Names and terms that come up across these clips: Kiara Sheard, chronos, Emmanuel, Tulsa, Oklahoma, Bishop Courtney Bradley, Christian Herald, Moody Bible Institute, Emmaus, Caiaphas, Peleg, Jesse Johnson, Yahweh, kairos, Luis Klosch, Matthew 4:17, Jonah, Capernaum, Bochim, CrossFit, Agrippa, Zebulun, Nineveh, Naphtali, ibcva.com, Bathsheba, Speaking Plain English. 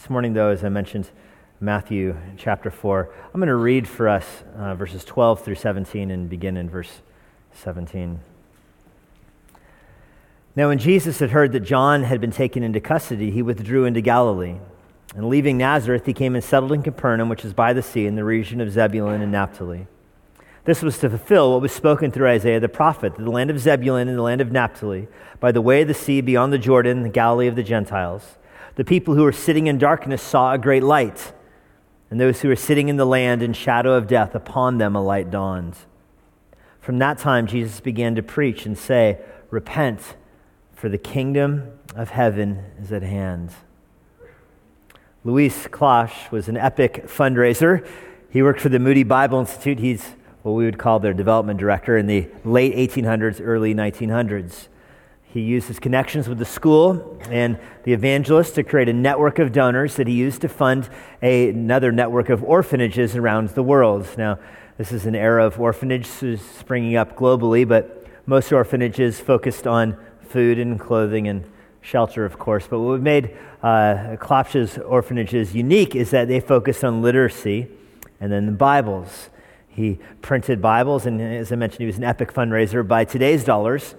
This morning, though, as I mentioned, Matthew chapter 4, I'm going to read for us verses 12 through 17 and begin in verse 17. Now when Jesus had heard that John had been taken into custody, he withdrew into Galilee. And leaving Nazareth, he came and settled in Capernaum, which is by the sea, in the region of Zebulun and Naphtali. This was to fulfill what was spoken through Isaiah the prophet, that the land of Zebulun and the land of Naphtali, by the way of the sea beyond the Jordan, the Galilee of the Gentiles. The people who were sitting in darkness saw a great light, and those who were sitting in the land in shadow of death, upon them a light dawned. From that time, Jesus began to preach and say, "Repent, for the kingdom of heaven is at hand." Luis Klosch was an epic fundraiser. He worked for the Moody Bible Institute. He's what we would call their development director in the late 1800s, early 1900s. He used his connections with the school and the evangelists to create a network of donors that he used to fund another network of orphanages around the world. Now, this is an era of orphanages springing up globally, but most orphanages focused on food and clothing and shelter, of course. But what made Klosch's orphanages unique is that they focused on literacy and then the Bibles. He printed Bibles, and as I mentioned, he was an epic fundraiser. By today's dollars,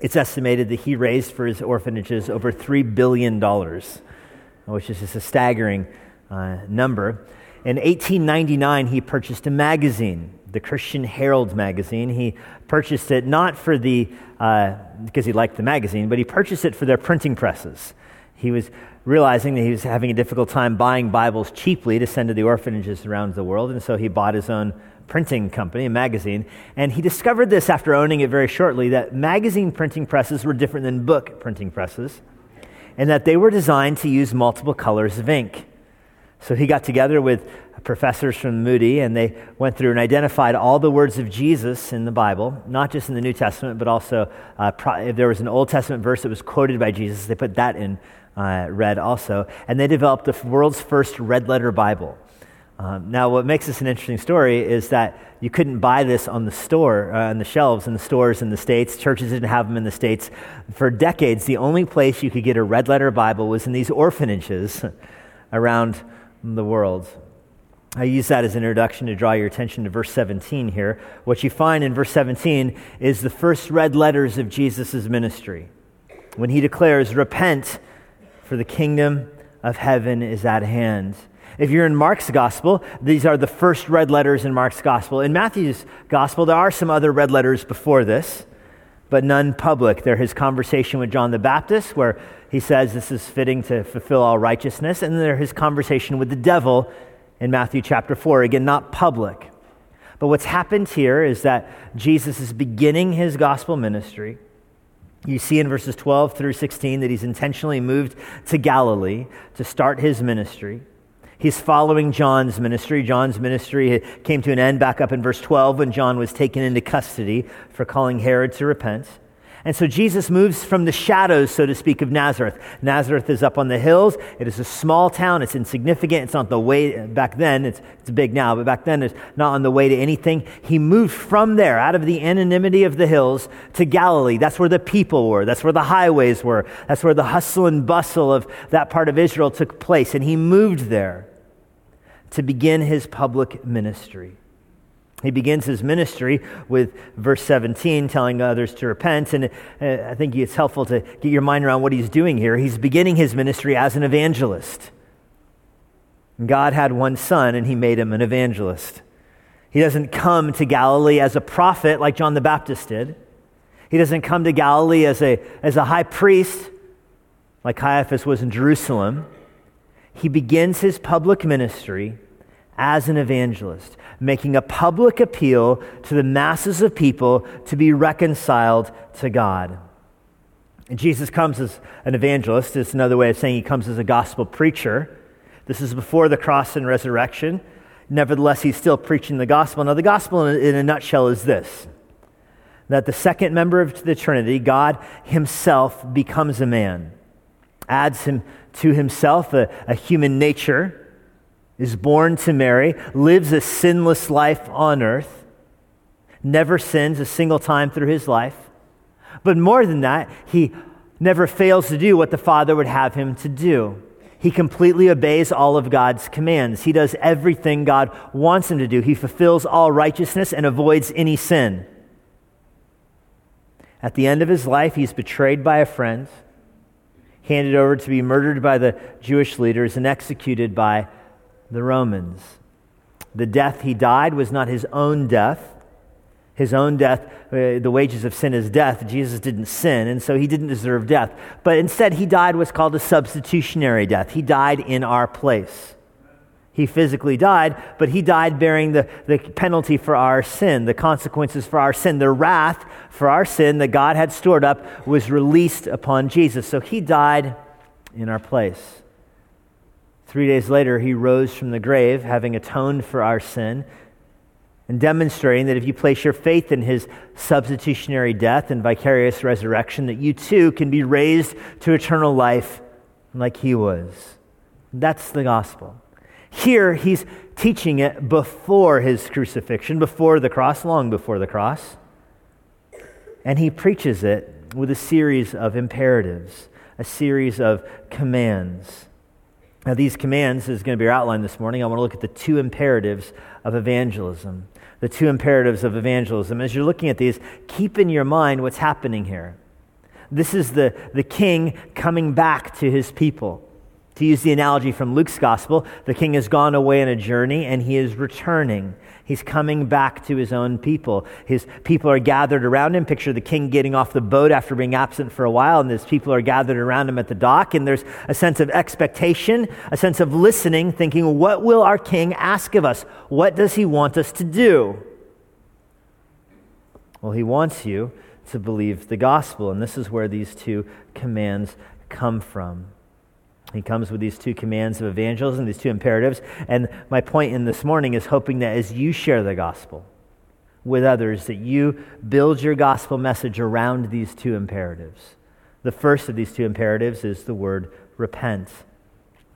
it's estimated that he raised for his orphanages over $3 billion, which is just a staggering number. In 1899, he purchased a magazine, the Christian Herald magazine. He purchased it not for the, because he liked the magazine, but he purchased it for their printing presses. He was realizing that he was having a difficult time buying Bibles cheaply to send to the orphanages around the world, and so he bought his own printing company, a magazine, and he discovered this after owning it very shortly, that magazine printing presses were different than book printing presses, and that they were designed to use multiple colors of ink. So he got together with professors from Moody, and they went through and identified all the words of Jesus in the Bible, not just in the New Testament, but also if there was an Old Testament verse that was quoted by Jesus, they put that in red also, and they developed the world's first red-letter Bible. Now, what makes this an interesting story is that you couldn't buy this on the store, on the shelves in the stores in the States. Churches didn't have them in the States. For decades, the only place you could get a red-letter Bible was in these orphanages around the world. I use that as an introduction to draw your attention to verse 17 here. What you find in verse 17 is the first red letters of Jesus' ministry, when he declares, "Repent, for the kingdom of heaven is at hand." If you're in Mark's gospel, these are the first red letters in Mark's gospel. In Matthew's gospel, there are some other red letters before this, but none public. They're his conversation with John the Baptist, where he says this is fitting to fulfill all righteousness, and they're his conversation with the devil in Matthew chapter 4, again, not public. But what's happened here is that Jesus is beginning his gospel ministry. You see in verses 12 through 16 that he's intentionally moved to Galilee to start his ministry. He's following John's ministry. John's ministry came to an end back up in verse 12 when John was taken into custody for calling Herod to repent. And so Jesus moves from the shadows, so to speak, of Nazareth. Nazareth is up on the hills. It is a small town. It's insignificant. It's not the way back then. It's big now, but back then it's not on the way to anything. He moved from there, out of the anonymity of the hills, to Galilee. That's where the people were. That's where the highways were. That's where the hustle and bustle of that part of Israel took place. And he moved there to begin his public ministry. He begins his ministry with verse 17, telling others to repent, and I think it's helpful to get your mind around what he's doing here. He's beginning his ministry as an evangelist. God had one son, and he made him an evangelist. He doesn't come to Galilee as a prophet like John the Baptist did. He doesn't come to Galilee as a high priest like Caiaphas was in Jerusalem. He begins his public ministry as an evangelist, making a public appeal to the masses of people to be reconciled to God. And Jesus comes as an evangelist. It's another way of saying he comes as a gospel preacher. This is before the cross and resurrection. Nevertheless, he's still preaching the gospel. Now, the gospel in a nutshell is this, that the second member of the Trinity, God himself, becomes a man, adds him to himself a human nature, is born to Mary, lives a sinless life on earth, never sins a single time through his life. But more than that, he never fails to do what the Father would have him to do. He completely obeys all of God's commands. He does everything God wants him to do. He fulfills all righteousness and avoids any sin. At the end of his life, he's betrayed by a friend, handed over to be murdered by the Jewish leaders, and executed by the Romans. The death he died was not his own death. His own death, the wages of sin is death. Jesus didn't sin, and so he didn't deserve death. But instead, he died what's called a substitutionary death. He died in our place. He physically died, but he died bearing the penalty for our sin, the consequences for our sin. The wrath for our sin that God had stored up was released upon Jesus. So he died in our place. 3 days later, he rose from the grave, having atoned for our sin, and demonstrating that if you place your faith in his substitutionary death and vicarious resurrection, that you too can be raised to eternal life like he was. That's the gospel. Here, he's teaching it before his crucifixion, before the cross, long before the cross. And he preaches it with a series of imperatives, a series of commands. Now, these commands is going to be our outline this morning. I want to look at the two imperatives of evangelism. The two imperatives of evangelism. As you're looking at these, keep in your mind what's happening here. This is the king coming back to his people. To use the analogy from Luke's gospel, the king has gone away on a journey and he is returning. He's coming back to his own people. His people are gathered around him. Picture the king getting off the boat after being absent for a while, and his people are gathered around him at the dock, and there's a sense of expectation, a sense of listening, thinking, what will our king ask of us? What does he want us to do? Well, he wants you to believe the gospel, and this is where these two commands come from. He comes with these two commands of evangelism, these two imperatives. And my point in this morning is hoping that as you share the gospel with others, that you build your gospel message around these two imperatives. The first of these two imperatives is the word repent.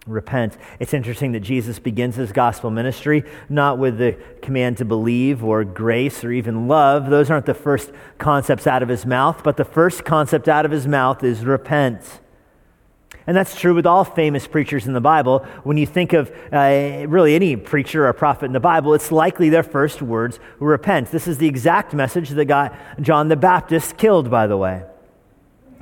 Repent. It's interesting that Jesus begins his gospel ministry not with the command to believe or grace or even love. Those aren't the first concepts out of his mouth, but the first concept out of his mouth is repent. And that's true with all famous preachers in the Bible. When you think of really any preacher or prophet in the Bible, it's likely their first words were repent. This is the exact message that got John the Baptist killed, by the way.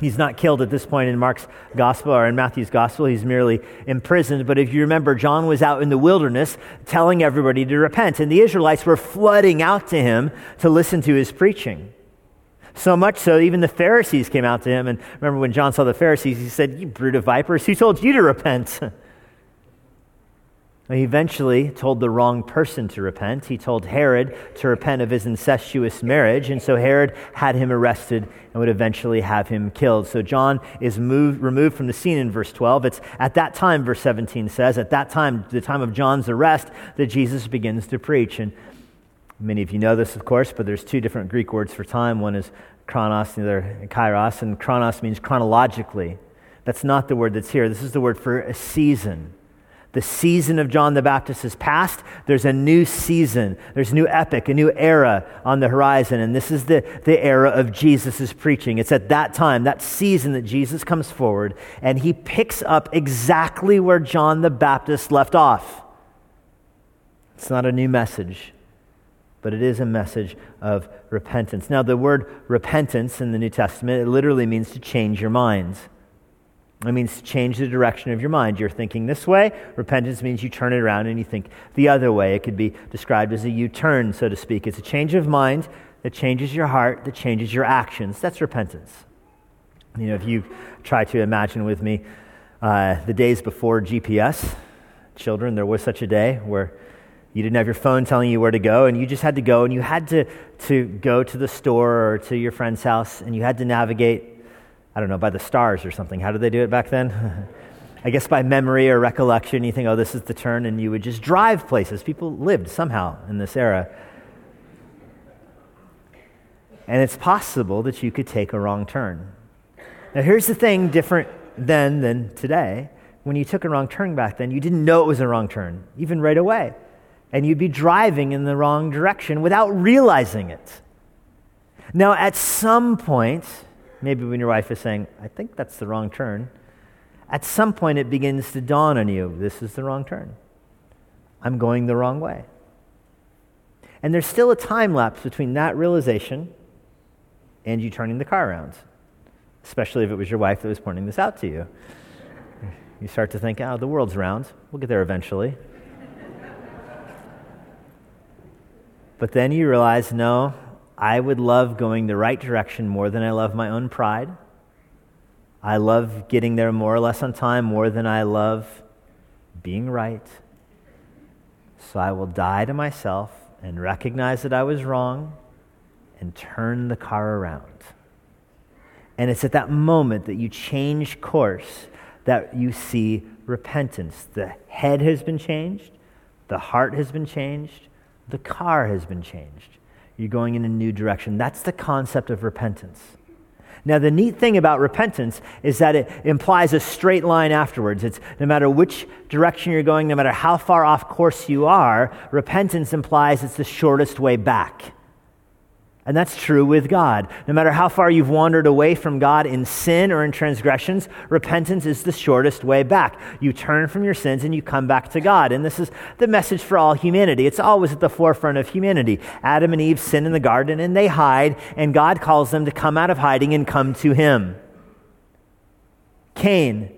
He's not killed at this point in Mark's gospel or in Matthew's gospel. He's merely imprisoned. But if you remember, John was out in the wilderness telling everybody to repent. And the Israelites were flooding out to him to listen to his preaching. So much so, even the Pharisees came out to him. And remember when John saw the Pharisees, he said, "You brood of vipers, who told you to repent?" He eventually told the wrong person to repent. He told Herod to repent of his incestuous marriage. And so Herod had him arrested and would eventually have him killed. So John is removed from the scene in verse 12. It's at that time, verse 17 says, at that time, the time of John's arrest, that Jesus begins to preach. And many of you know this, of course, but there's two different Greek words for time. One is chronos, the other kairos, and chronos means chronologically. That's not the word that's here. This is the word for a season. The season of John the Baptist is past. There's a new season. There's a new epoch, a new era on the horizon, and this is the era of Jesus' preaching. It's at that time, that season, that Jesus comes forward, and he picks up exactly where John the Baptist left off. It's not a new message, but it is a message of repentance. Now, the word repentance in the New Testament, it literally means to change your minds. It means to change the direction of your mind. You're thinking this way. Repentance means you turn it around and you think the other way. It could be described as a U-turn, so to speak. It's a change of mind that changes your heart, that changes your actions. That's repentance. You know, if you try to imagine with me the days before GPS, children, there was such a day where you didn't have your phone telling you where to go, and you just had to go, and you had to go to the store or to your friend's house, and you had to navigate, I don't know, by the stars or something. How did they do it back then? I guess by memory or recollection. You think, oh, this is the turn, and you would just drive places. People lived somehow in this era. And it's possible that you could take a wrong turn. Now, here's the thing different then than today. When you took a wrong turn back then, you didn't know it was a wrong turn, even right away. And you'd be driving in the wrong direction without realizing it. Now, at some point, maybe when your wife is saying, I think that's the wrong turn, at some point it begins to dawn on you, this is the wrong turn. I'm going the wrong way. And there's still a time lapse between that realization and you turning the car around, especially if it was your wife that was pointing this out to you. You start to think, oh, the world's round. We'll get there eventually. But then you realize, no, I would love going the right direction more than I love my own pride. I love getting there more or less on time more than I love being right. So I will die to myself and recognize that I was wrong and turn the car around. And it's at that moment that you change course that you see repentance. The head has been changed, the heart has been changed, the car has been changed. You're going in a new direction. That's the concept of repentance. Now, the neat thing about repentance is that it implies a straight line afterwards. It's no matter which direction you're going, no matter how far off course you are, repentance implies it's the shortest way back. And that's true with God. No matter how far you've wandered away from God in sin or in transgressions, repentance is the shortest way back. You turn from your sins and you come back to God. And this is the message for all humanity. It's always at the forefront of humanity. Adam and Eve sin in the garden and they hide, and God calls them to come out of hiding and come to Him. Cain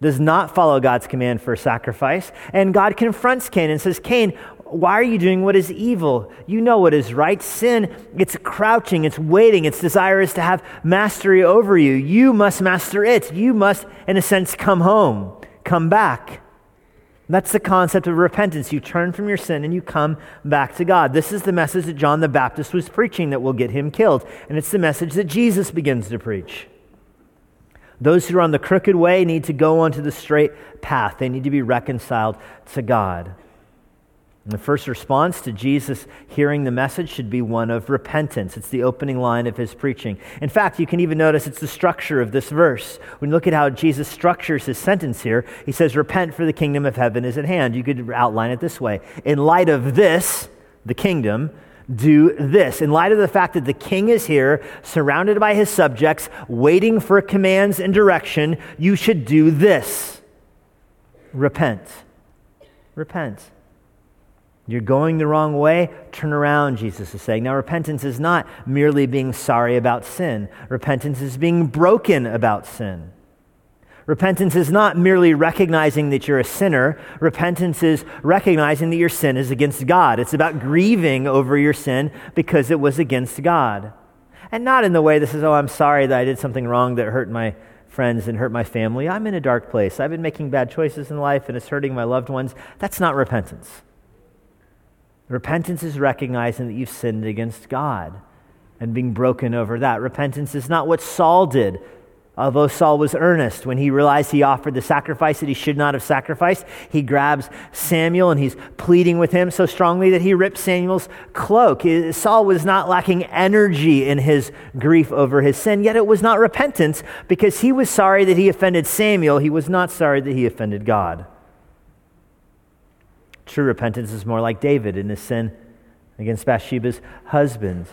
does not follow God's command for a sacrifice, and God confronts Cain and says, Cain, why are you doing what is evil? You know what is right. Sin, it's crouching, it's waiting, its desire is to have mastery over you. You must master it. You must, in a sense, come home, come back. And that's the concept of repentance. You turn from your sin and you come back to God. This is the message that John the Baptist was preaching that will get him killed. And it's the message that Jesus begins to preach. Those who are on the crooked way need to go onto the straight path. They need to be reconciled to God. And the first response to Jesus hearing the message should be one of repentance. It's the opening line of his preaching. In fact, you can even notice it's the structure of this verse. When you look at how Jesus structures his sentence here, he says, repent for the kingdom of heaven is at hand. You could outline it this way. In light of this, the kingdom, do this. In light of the fact that the king is here, surrounded by his subjects, waiting for commands and direction, you should do this. Repent. Repent. You're going the wrong way, turn around, Jesus is saying. Now, repentance is not merely being sorry about sin. Repentance is being broken about sin. Repentance is not merely recognizing that you're a sinner. Repentance is recognizing that your sin is against God. It's about grieving over your sin because it was against God. And not in the way this is, oh, I'm sorry that I did something wrong that hurt my friends and hurt my family. I'm in a dark place. I've been making bad choices in life and it's hurting my loved ones. That's not repentance. Repentance is recognizing that you've sinned against God and being broken over that. Repentance is not what Saul did, although Saul was earnest. When he realized he offered the sacrifice that he should not have sacrificed, he grabs Samuel and he's pleading with him so strongly that he ripped Samuel's cloak. Saul was not lacking energy in his grief over his sin, yet it was not repentance because he was sorry that he offended Samuel. He was not sorry that he offended God. True repentance is more like David in his sin against Bathsheba's husband.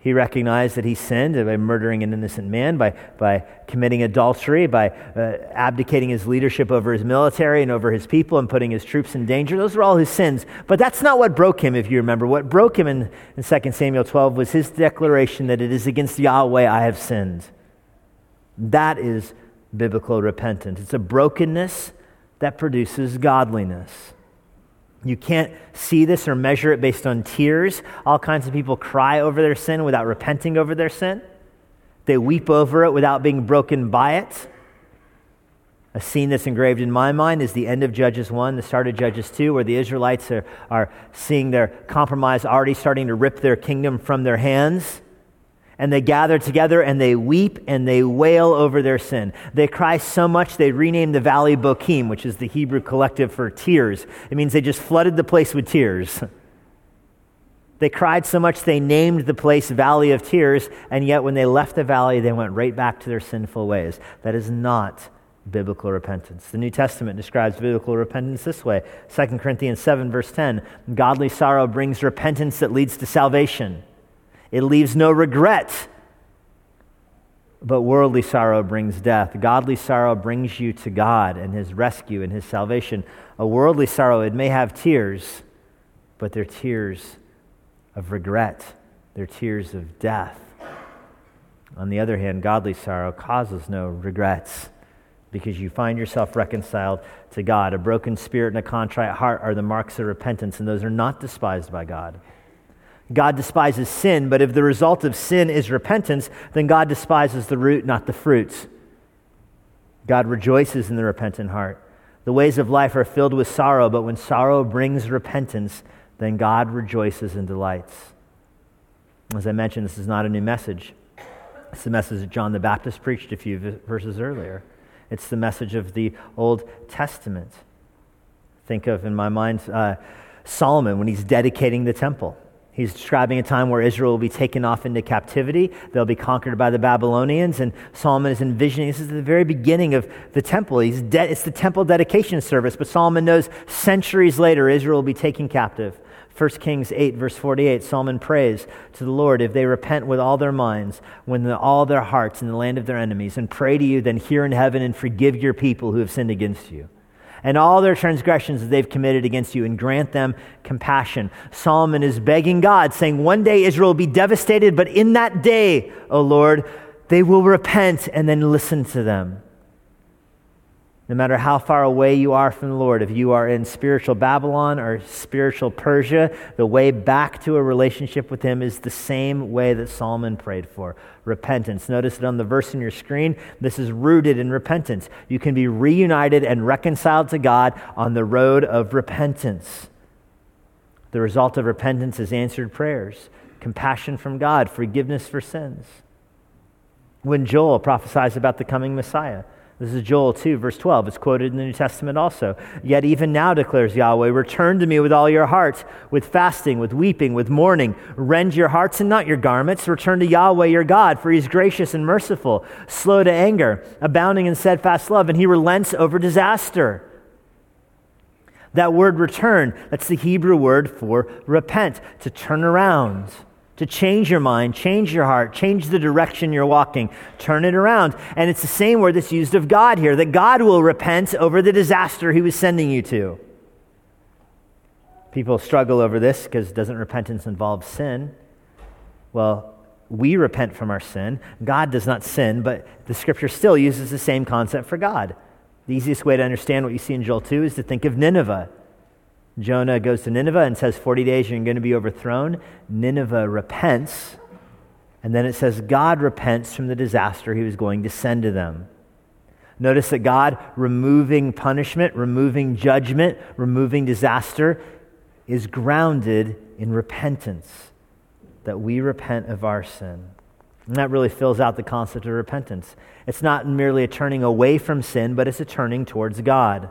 He recognized that he sinned by murdering an innocent man, by committing adultery, by abdicating his leadership over his military and over his people and putting his troops in danger. Those were all his sins. But that's not what broke him, if you remember. What broke him in 2 Samuel 12 was his declaration that it is against Yahweh I have sinned. That is biblical repentance. It's a brokenness that produces godliness. You can't see this or measure it based on tears. All kinds of people cry over their sin without repenting over their sin. They weep over it without being broken by it. A scene that's engraved in my mind is the end of Judges 1, the start of Judges 2, where the Israelites are seeing their compromise already starting to rip their kingdom from their hands. And they gather together and they weep and they wail over their sin. They cry so much they renamed the valley Bochim, which is the Hebrew collective for tears. It means they just flooded the place with tears. They cried so much they named the place Valley of Tears, and yet when they left the valley, they went right back to their sinful ways. That is not biblical repentance. The New Testament describes biblical repentance this way. 2 Corinthians 7, verse 10, godly sorrow brings repentance that leads to salvation. It leaves no regret. But worldly sorrow brings death. Godly sorrow brings you to God and his rescue and his salvation. A worldly sorrow, it may have tears, but they're tears of regret. They're tears of death. On the other hand, godly sorrow causes no regrets because you find yourself reconciled to God. A broken spirit and a contrite heart are the marks of repentance, and those are not despised by God. God despises sin, but if the result of sin is repentance, then God despises the root, not the fruits. God rejoices in the repentant heart. The ways of life are filled with sorrow, but when sorrow brings repentance, then God rejoices and delights. As I mentioned, this is not a new message. It's the message that John the Baptist preached a few verses earlier. It's the message of the Old Testament. Think of, in my mind, Solomon when he's dedicating the temple. He's describing a time where Israel will be taken off into captivity. They'll be conquered by the Babylonians. And Solomon is envisioning, this is the very beginning of the temple. It's the temple dedication service. But Solomon knows centuries later, Israel will be taken captive. 1 Kings 8, verse 48, Solomon prays to the Lord, if they repent with all their minds, with all their hearts in the land of their enemies, and pray to you, then hear in heaven and forgive your people who have sinned against you, and all their transgressions that they've committed against you, and grant them compassion. Solomon is begging God, saying, one day Israel will be devastated, but in that day, O Lord, they will repent and then listen to them. No matter how far away you are from the Lord, if you are in spiritual Babylon or spiritual Persia, the way back to a relationship with him is the same way that Solomon prayed for, repentance. Notice it on the verse in your screen. This is rooted in repentance. You can be reunited and reconciled to God on the road of repentance. The result of repentance is answered prayers, compassion from God, forgiveness for sins. When Joel prophesies about the coming Messiah, this is Joel 2, verse 12. It's quoted in the New Testament also. Yet even now, declares Yahweh, return to me with all your heart, with fasting, with weeping, with mourning. Rend your hearts and not your garments. Return to Yahweh your God, for he is gracious and merciful, slow to anger, abounding in steadfast love, and he relents over disaster. That word return, that's the Hebrew word for repent, to turn around. To change your mind, change your heart, change the direction you're walking, turn it around. And it's the same word that's used of God here, that God will repent over the disaster he was sending you to. People struggle over this because doesn't repentance involve sin? Well, we repent from our sin. God does not sin, but the scripture still uses the same concept for God. The easiest way to understand what you see in Joel 2 is to think of Nineveh. Jonah goes to Nineveh and says, 40 days you're going to be overthrown. Nineveh repents. And then it says God repents from the disaster he was going to send to them. Notice that God removing punishment, removing judgment, removing disaster is grounded in repentance, that we repent of our sin. And that really fills out the concept of repentance. It's not merely a turning away from sin, but it's a turning towards God.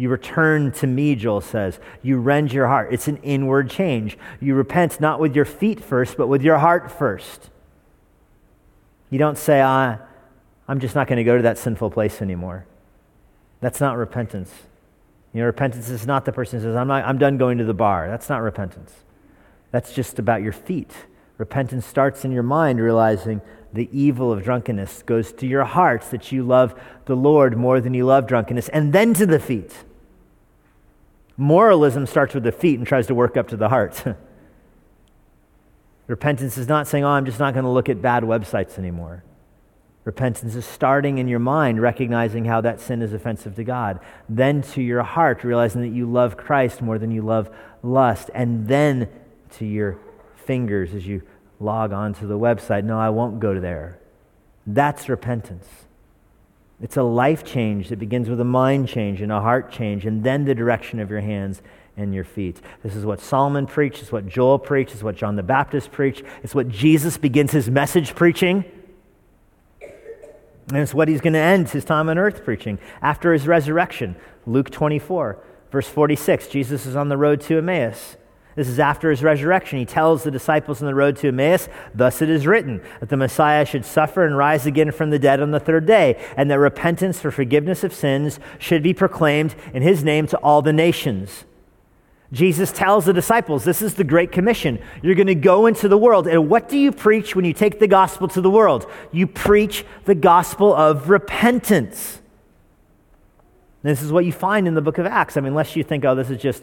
You return to me, Joel says. You rend your heart. It's an inward change. You repent not with your feet first, but with your heart first. You don't say, I'm just not going to go to that sinful place anymore. That's not repentance. You know, repentance is not the person who says, I'm done going to the bar. That's not repentance. That's just about your feet. Repentance starts in your mind, realizing the evil of drunkenness, goes to your hearts, that you love the Lord more than you love drunkenness, and then to the feet. Moralism starts with the feet and tries to work up to the heart. Repentance is not saying, I'm just not going to look at bad websites anymore. Repentance is starting in your mind, recognizing how that sin is offensive to God. Then to your heart, realizing that you love Christ more than you love lust. And then to your fingers as you log on to the website. No, I won't go there. That's repentance. It's a life change that begins with a mind change and a heart change, and then the direction of your hands and your feet. This is what Solomon preached. It's what Joel preached. It's what John the Baptist preached. It's what Jesus begins his message preaching. And it's what he's going to end his time on earth preaching after his resurrection. Luke 24, verse 46, Jesus is on the road to Emmaus. This is after his resurrection. He tells the disciples on the road to Emmaus, thus it is written, that the Messiah should suffer and rise again from the dead on the third day, and that repentance for forgiveness of sins should be proclaimed in his name to all the nations. Jesus tells the disciples, this is the Great Commission. You're going to go into the world. And what do you preach when you take the gospel to the world? You preach the gospel of repentance. And this is what you find in the book of Acts. I mean, unless you think, oh, this is just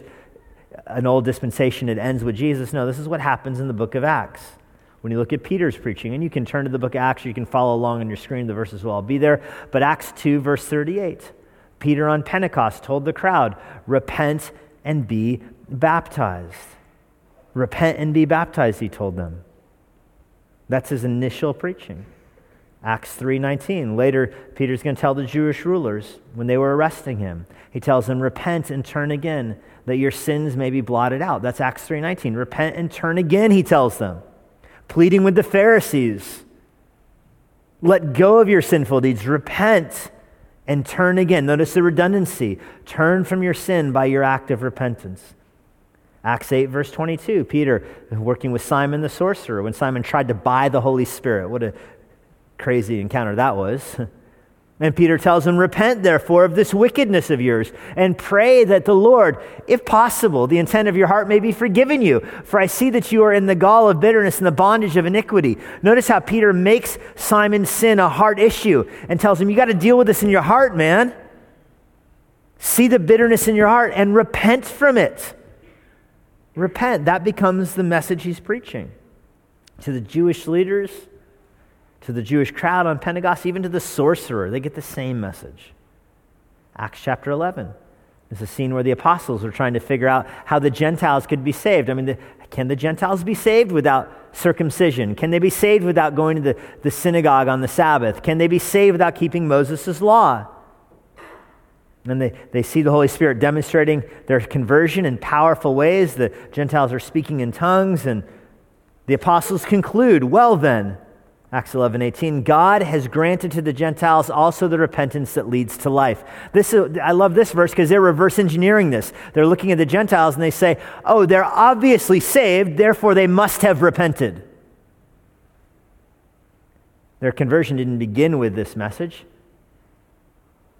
an old dispensation, it ends with Jesus. No, this is what happens in the book of Acts. When you look at Peter's preaching, and you can turn to the book of Acts, or you can follow along on your screen, the verses will all be there. But Acts 2, verse 38, Peter on Pentecost told the crowd, repent and be baptized. Repent and be baptized, he told them. That's his initial preaching. Acts 3:19. Later, Peter's going to tell the Jewish rulers when they were arresting him. He tells them, repent and turn again, that your sins may be blotted out. That's Acts 3:19. Repent and turn again, he tells them. Pleading with the Pharisees. Let go of your sinful deeds. Repent and turn again. Notice the redundancy. Turn from your sin by your act of repentance. Acts 8, verse 22, Peter working with Simon the sorcerer when Simon tried to buy the Holy Spirit. What a crazy encounter that was. And Peter tells him, repent therefore of this wickedness of yours and pray that the Lord, if possible, the intent of your heart may be forgiven you. For I see that you are in the gall of bitterness and the bondage of iniquity. Notice how Peter makes Simon's sin a heart issue and tells him, you got to deal with this in your heart, man. See the bitterness in your heart and repent from it. Repent. That becomes the message he's preaching to the Jewish leaders, to the Jewish crowd on Pentecost, even to the sorcerer. They get the same message. Acts chapter 11 is a scene where the apostles are trying to figure out how the Gentiles could be saved. I mean, can the Gentiles be saved without circumcision? Can they be saved without going to the synagogue on the Sabbath? Can they be saved without keeping Moses' law? And they see the Holy Spirit demonstrating their conversion in powerful ways. The Gentiles are speaking in tongues, and the apostles conclude, well then, Acts 11:18, God has granted to the Gentiles also the repentance that leads to life. I love this verse because they're reverse engineering this. They're looking at the Gentiles and they say, oh, they're obviously saved, therefore they must have repented. Their conversion didn't begin with this message.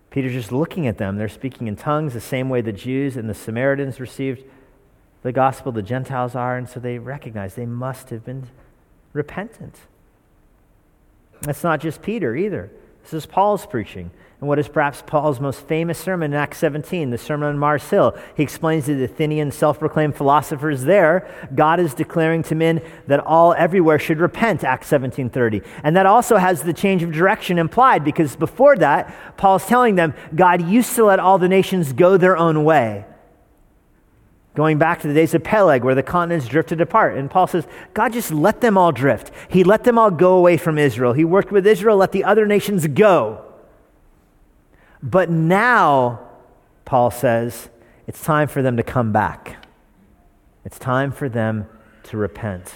Peter's just looking at them. They're speaking in tongues the same way the Jews and the Samaritans received the gospel, the Gentiles are, and so they recognize they must have been repentant. That's not just Peter either. This is Paul's preaching. And what is perhaps Paul's most famous sermon in Acts 17, the Sermon on Mars Hill. He explains to the Athenian self-proclaimed philosophers there, God is declaring to men that all everywhere should repent, Acts 17:30. And that also has the change of direction implied, because before that, Paul's telling them, God used to let all the nations go their own way. Going back to the days of Peleg, where the continents drifted apart. And Paul says, God just let them all drift. He let them all go away from Israel. He worked with Israel, let the other nations go. But now, Paul says, it's time for them to come back. It's time for them to repent.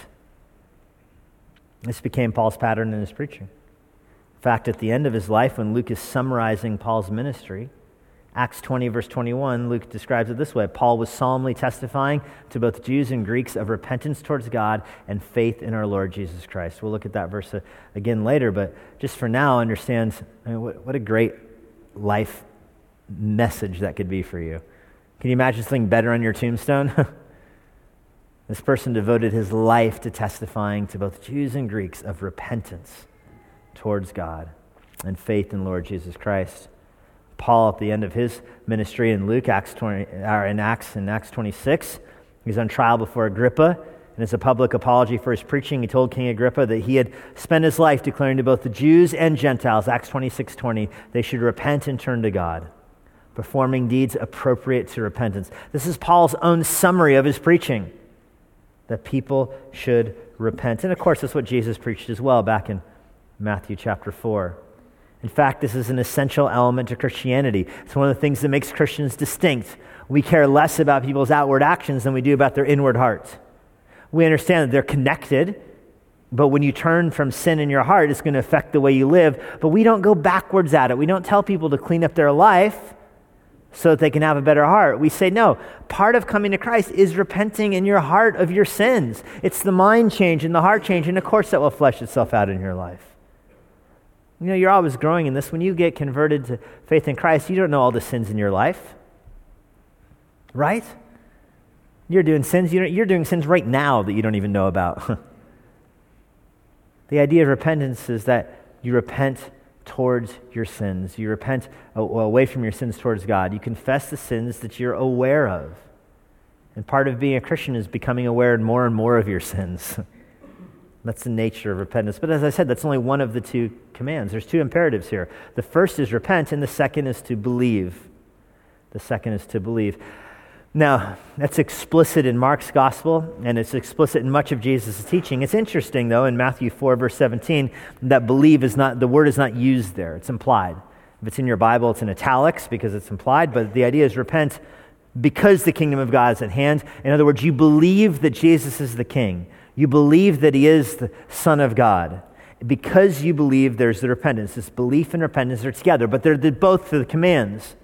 This became Paul's pattern in his preaching. In fact, at the end of his life, when Luke is summarizing Paul's ministry, Acts 20, verse 21, Luke describes it this way. Paul was solemnly testifying to both Jews and Greeks of repentance towards God and faith in our Lord Jesus Christ. We'll look at that verse again later, but just for now, understand what a great life message that could be for you. Can you imagine something better on your tombstone? This person devoted his life to testifying to both Jews and Greeks of repentance towards God and faith in Lord Jesus Christ. Paul, at the end of his ministry in Acts 26, he's on trial before Agrippa, and it's a public apology for his preaching. He told King Agrippa that he had spent his life declaring to both the Jews and Gentiles, Acts 26:20, they should repent and turn to God, performing deeds appropriate to repentance. This is Paul's own summary of his preaching, that people should repent. And of course, that's what Jesus preached as well back in Matthew chapter 4. In fact, this is an essential element to Christianity. It's one of the things that makes Christians distinct. We care less about people's outward actions than we do about their inward heart. We understand that they're connected, but when you turn from sin in your heart, it's going to affect the way you live. But we don't go backwards at it. We don't tell people to clean up their life so that they can have a better heart. We say, no, part of coming to Christ is repenting in your heart of your sins. It's the mind change and the heart change, and of course that will flesh itself out in your life. You know, you're always growing in this. When you get converted to faith in Christ, you don't know all the sins in your life, right? You're doing sins. You're doing sins right now that you don't even know about. The idea of repentance is that you repent towards your sins. You repent away from your sins towards God. You confess the sins that you're aware of. And part of being a Christian is becoming aware and more of your sins. That's the nature of repentance. But as I said, that's only one of the two commands. There's two imperatives here. The first is repent, and the second is to believe. The second is to believe. Now, that's explicit in Mark's gospel, and it's explicit in much of Jesus' teaching. It's interesting, though, in Matthew 4, verse 17, that believe is not, the word is not used there. It's implied. If it's in your Bible, it's in italics because it's implied, but the idea is repent because the kingdom of God is at hand. In other words, you believe that Jesus is the king. You believe that he is the Son of God. Because you believe, there's the repentance. This belief and repentance are together, but they're both the commands.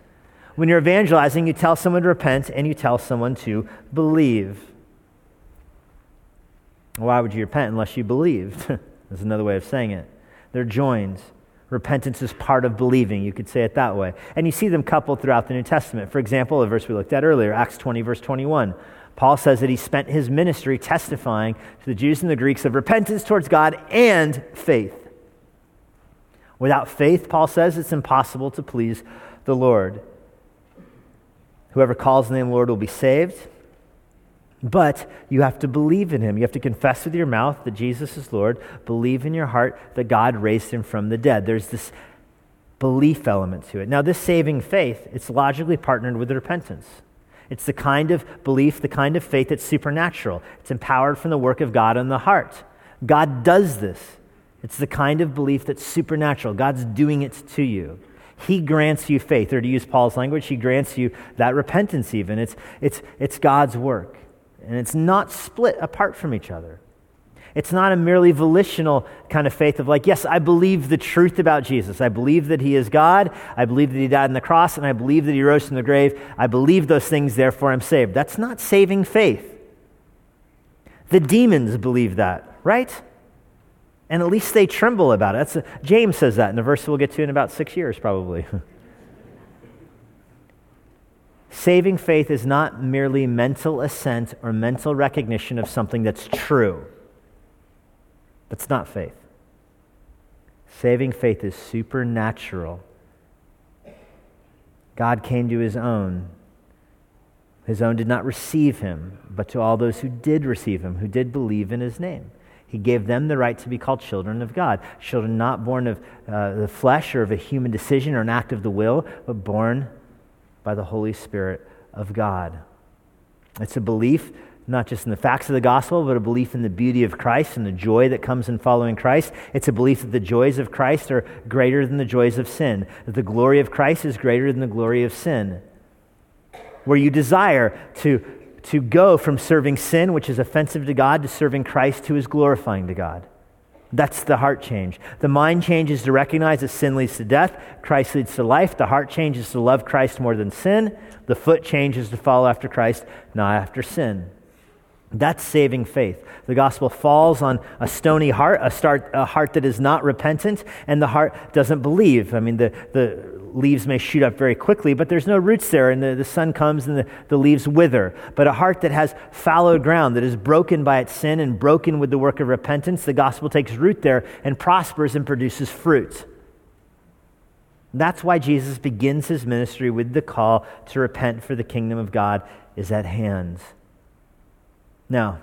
When you're evangelizing, you tell someone to repent and you tell someone to believe. Why would you repent unless you believed? That's another way of saying it. They're joined. Repentance is part of believing. You could say it that way. And you see them coupled throughout the New Testament. For example, the verse we looked at earlier, Acts 20, verse 21. Paul says that he spent his ministry testifying to the Jews and the Greeks of repentance towards God and faith. Without faith, Paul says, it's impossible to please the Lord. Whoever calls on the name of the Lord will be saved, but you have to believe in him. You have to confess with your mouth that Jesus is Lord, believe in your heart that God raised him from the dead. There's this belief element to it. Now, this saving faith, it's logically partnered with repentance. It's the kind of belief, the kind of faith that's supernatural. It's empowered from the work of God in the heart. God does this. It's the kind of belief that's supernatural. God's doing it to you. He grants you faith, or to use Paul's language, he grants you that repentance even. It's God's work, and it's not split apart from each other. It's not a merely volitional kind of faith of like, yes, I believe the truth about Jesus. I believe that he is God. I believe that he died on the cross, and I believe that he rose from the grave. I believe those things, therefore I'm saved. That's not saving faith. The demons believe that, right? And at least they tremble about it. James says that in a verse we'll get to in about 6 years, probably. Saving faith is not merely mental assent or mental recognition of something that's true. That's not faith. Saving faith is supernatural. God came to his own. His own did not receive him, but to all those who did receive him, who did believe in his name. He gave them the right to be called children of God, children not born of the flesh or of a human decision or an act of the will, but born by the Holy Spirit of God. It's a belief not just in the facts of the gospel, but a belief in the beauty of Christ and the joy that comes in following Christ. It's a belief that the joys of Christ are greater than the joys of sin, that the glory of Christ is greater than the glory of sin. Where you desire to go from serving sin, which is offensive to God, to serving Christ, who is glorifying to God. That's the heart change. The mind change is to recognize that sin leads to death, Christ leads to life. The heart change is to love Christ more than sin. The foot change is to follow after Christ, not after sin. That's saving faith. The gospel falls on a stony heart, a heart that is not repentant, and the heart doesn't believe. I mean, the leaves may shoot up very quickly, but there's no roots there, and the sun comes and the leaves wither. But a heart that has fallow ground, that is broken by its sin and broken with the work of repentance, the gospel takes root there and prospers and produces fruit. That's why Jesus begins his ministry with the call to repent, for the kingdom of God is at hand. Now,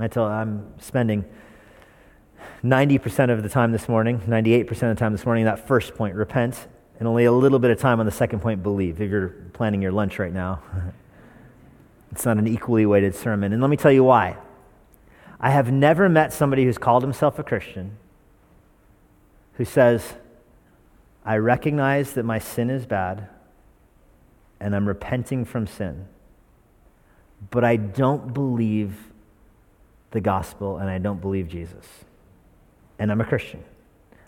I'm spending 90% of the time this morning, 98% of the time this morning, that first point, repent, and only a little bit of time on the second point, believe, if you're planning your lunch right now. It's not an equally weighted sermon. And let me tell you why. I have never met somebody who's called himself a Christian who says, I recognize that my sin is bad and I'm repenting from sin, but I don't believe the gospel and I don't believe Jesus, and I'm a Christian.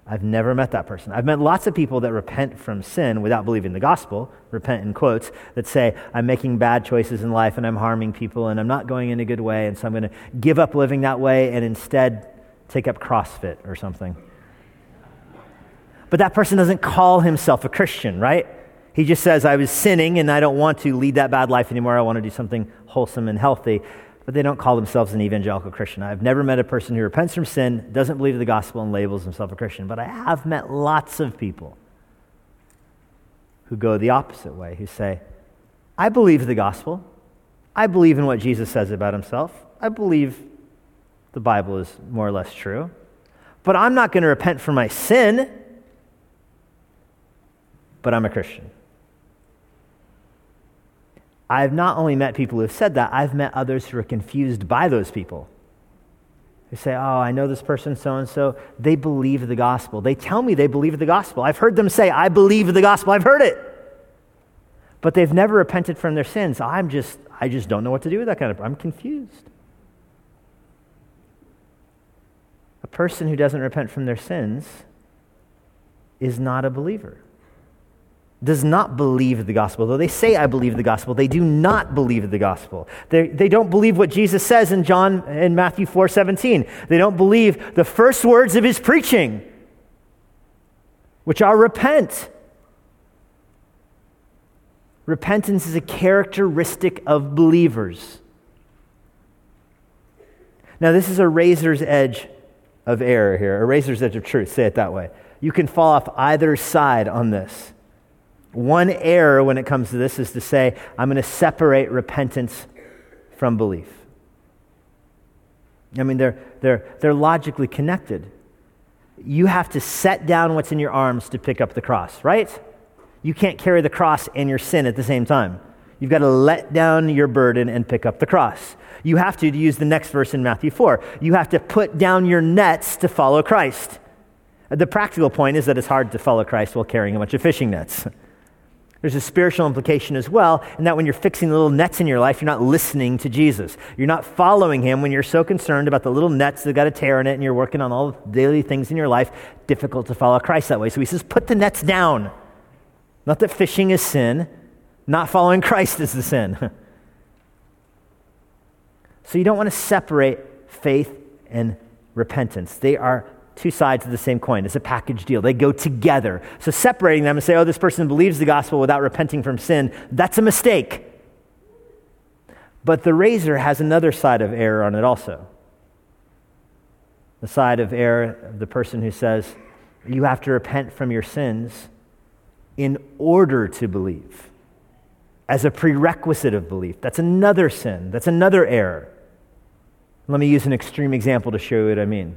I've never met that person. I've met lots of people that repent from sin without believing the gospel, repent in quotes, that say, I'm making bad choices in life and I'm harming people and I'm not going in a good way, and so I'm going to give up living that way and instead take up CrossFit or something. But that person doesn't call himself a Christian, right? He just says, I was sinning and I don't want to lead that bad life anymore. I want to do something wholesome and healthy. But they don't call themselves an evangelical Christian. I've never met a person who repents from sin, doesn't believe the gospel, and labels himself a Christian. But I have met lots of people who go the opposite way, who say, I believe the gospel. I believe in what Jesus says about himself. I believe the Bible is more or less true. But I'm not going to repent for my sin. But I'm a Christian. I've not only met people who have said that, I've met others who are confused by those people. They say, oh, I know this person, so-and-so. They believe the gospel. They tell me they believe the gospel. I've heard them say, I believe the gospel. I've heard it. But they've never repented from their sins. I just don't know what to do with that kind of, I'm confused. A person who doesn't repent from their sins is not a believer. Does not believe the gospel. Though they say, I believe the gospel, they do not believe the gospel. They don't believe what Jesus says in Matthew 4:17. They don't believe the first words of his preaching, which are repent. Repentance is a characteristic of believers. Now, this is a razor's edge of error here, a razor's edge of truth. Say it that way. You can fall off either side on this. One error when it comes to this is to say, I'm going to separate repentance from belief. I mean, they're logically connected. You have to set down what's in your arms to pick up the cross, right? You can't carry the cross and your sin at the same time. You've got to let down your burden and pick up the cross. You have to use the next verse in Matthew 4. You have to put down your nets to follow Christ. The practical point is that it's hard to follow Christ while carrying a bunch of fishing nets. There's a spiritual implication as well, in that when you're fixing the little nets in your life, you're not listening to Jesus. You're not following him when you're so concerned about the little nets that got a tear in it and you're working on all the daily things in your life. Difficult to follow Christ that way. So he says, put the nets down. Not that fishing is sin. Not following Christ is the sin. So you don't want to separate faith and repentance. They are two sides of the same coin. It's a package deal. They go together. So separating them and say, oh, this person believes the gospel without repenting from sin, that's a mistake. But the razor has another side of error on it also. The side of error of the person who says, you have to repent from your sins in order to believe, as a prerequisite of belief. That's another sin. That's another error. Let me use an extreme example to show you what I mean.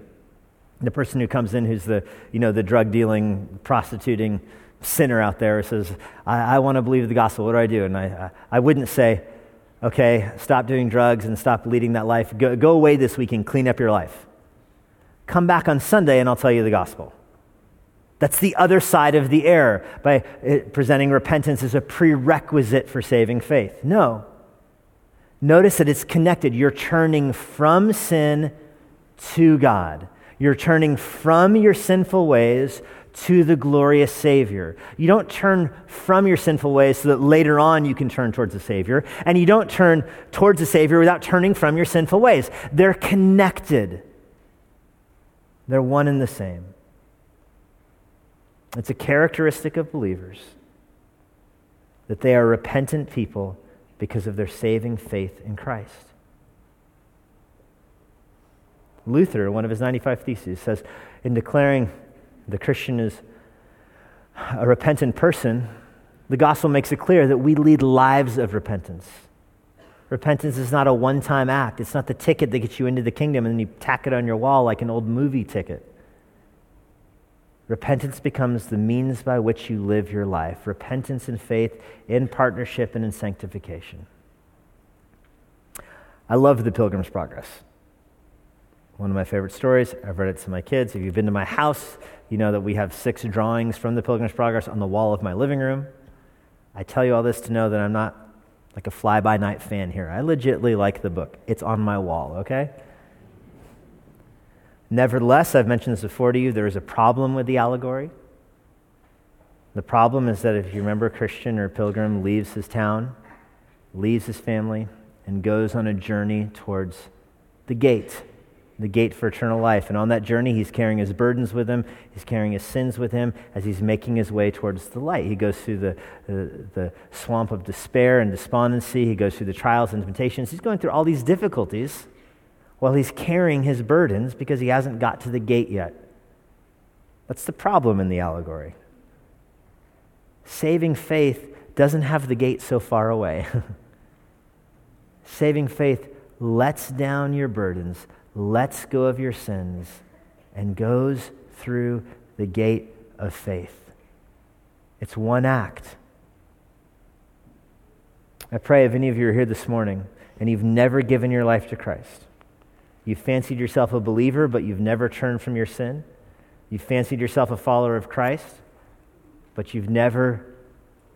The person who comes in who's the drug-dealing, prostituting sinner out there who says, I want to believe the gospel. What do I do? And I wouldn't say, okay, stop doing drugs and stop leading that life. Go away this week and clean up your life. Come back on Sunday and I'll tell you the gospel. That's the other side of the error, by presenting repentance as a prerequisite for saving faith. No. Notice that it's connected. You're turning from sin to God. You're turning from your sinful ways to the glorious Savior. You don't turn from your sinful ways so that later on you can turn towards the Savior. And you don't turn towards the Savior without turning from your sinful ways. They're connected. They're one and the same. It's a characteristic of believers that they are repentant people because of their saving faith in Christ. Luther, one of his 95 Theses, says, in declaring the Christian is a repentant person, the gospel makes it clear that we lead lives of repentance. Repentance is not a one-time act. It's not the ticket that gets you into the kingdom and you tack it on your wall like an old movie ticket. Repentance becomes the means by which you live your life. Repentance and faith in partnership and in sanctification. I love The Pilgrim's Progress. One of my favorite stories. I've read it to my kids. If you've been to my house, you know that we have 6 drawings from The Pilgrim's Progress on the wall of my living room. I tell you all this to know that I'm not like a fly-by-night fan here. I legitimately like the book. It's on my wall, okay? Nevertheless, I've mentioned this before to you, there is a problem with the allegory. The problem is that if you remember, a Christian or a pilgrim leaves his town, leaves his family, and goes on a journey towards the gate. the gate for eternal life. And on that journey, he's carrying his burdens with him. He's carrying his sins with him as he's making his way towards the light. He goes through the swamp of despair and despondency. He goes through the trials and temptations. He's going through all these difficulties while he's carrying his burdens because he hasn't got to the gate yet. That's the problem in the allegory. Saving faith doesn't have the gate so far away. Saving faith lets down your burdens, lets go of your sins, and goes through the gate of faith. It's one act. I pray if any of you are here this morning and you've never given your life to Christ, you've fancied yourself a believer, but you've never turned from your sin. You've fancied yourself a follower of Christ, but you've never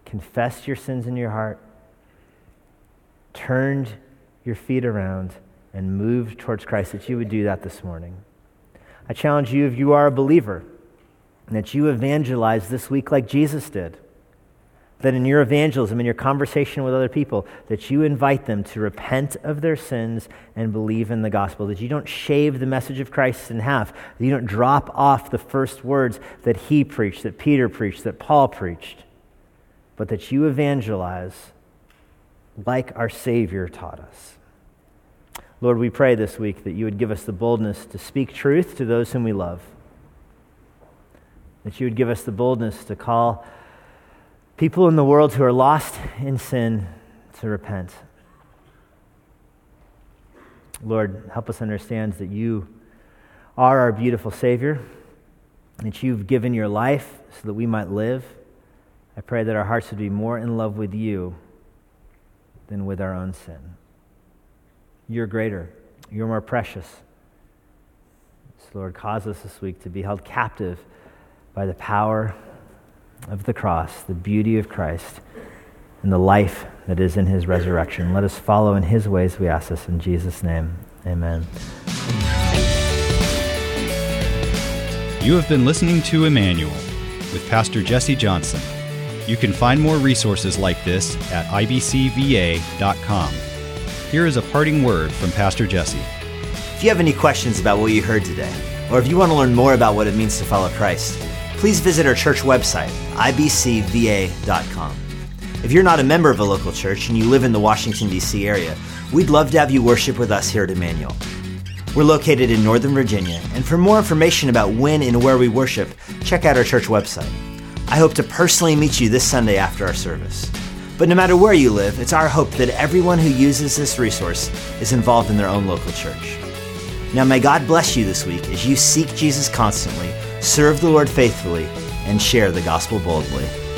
confessed your sins in your heart, turned your feet around, and moved towards Christ, that you would do that this morning. I challenge you, if you are a believer, that you evangelize this week like Jesus did, that in your evangelism, in your conversation with other people, that you invite them to repent of their sins and believe in the gospel, that you don't shave the message of Christ in half, that you don't drop off the first words that he preached, that Peter preached, that Paul preached, but that you evangelize like our Savior taught us. Lord, we pray this week that you would give us the boldness to speak truth to those whom we love, that you would give us the boldness to call people in the world who are lost in sin to repent. Lord, help us understand that you are our beautiful Savior, that you've given your life so that we might live. I pray that our hearts would be more in love with you than with our own sin. You're greater. You're more precious. So Lord, cause us this week to be held captive by the power of the cross, the beauty of Christ, and the life that is in his resurrection. Let us follow in his ways, we ask this in Jesus' name. Amen. You have been listening to Emmanuel with Pastor Jesse Johnson. You can find more resources like this at ibcva.com. Here is a parting word from Pastor Jesse. If you have any questions about what you heard today, or if you want to learn more about what it means to follow Christ, please visit our church website, ibcva.com. If you're not a member of a local church and you live in the Washington, D.C. area, we'd love to have you worship with us here at Emmanuel. We're located in Northern Virginia, and for more information about when and where we worship, check out our church website. I hope to personally meet you this Sunday after our service. But no matter where you live, it's our hope that everyone who uses this resource is involved in their own local church. Now may God bless you this week as you seek Jesus constantly, serve the Lord faithfully, and share the gospel boldly.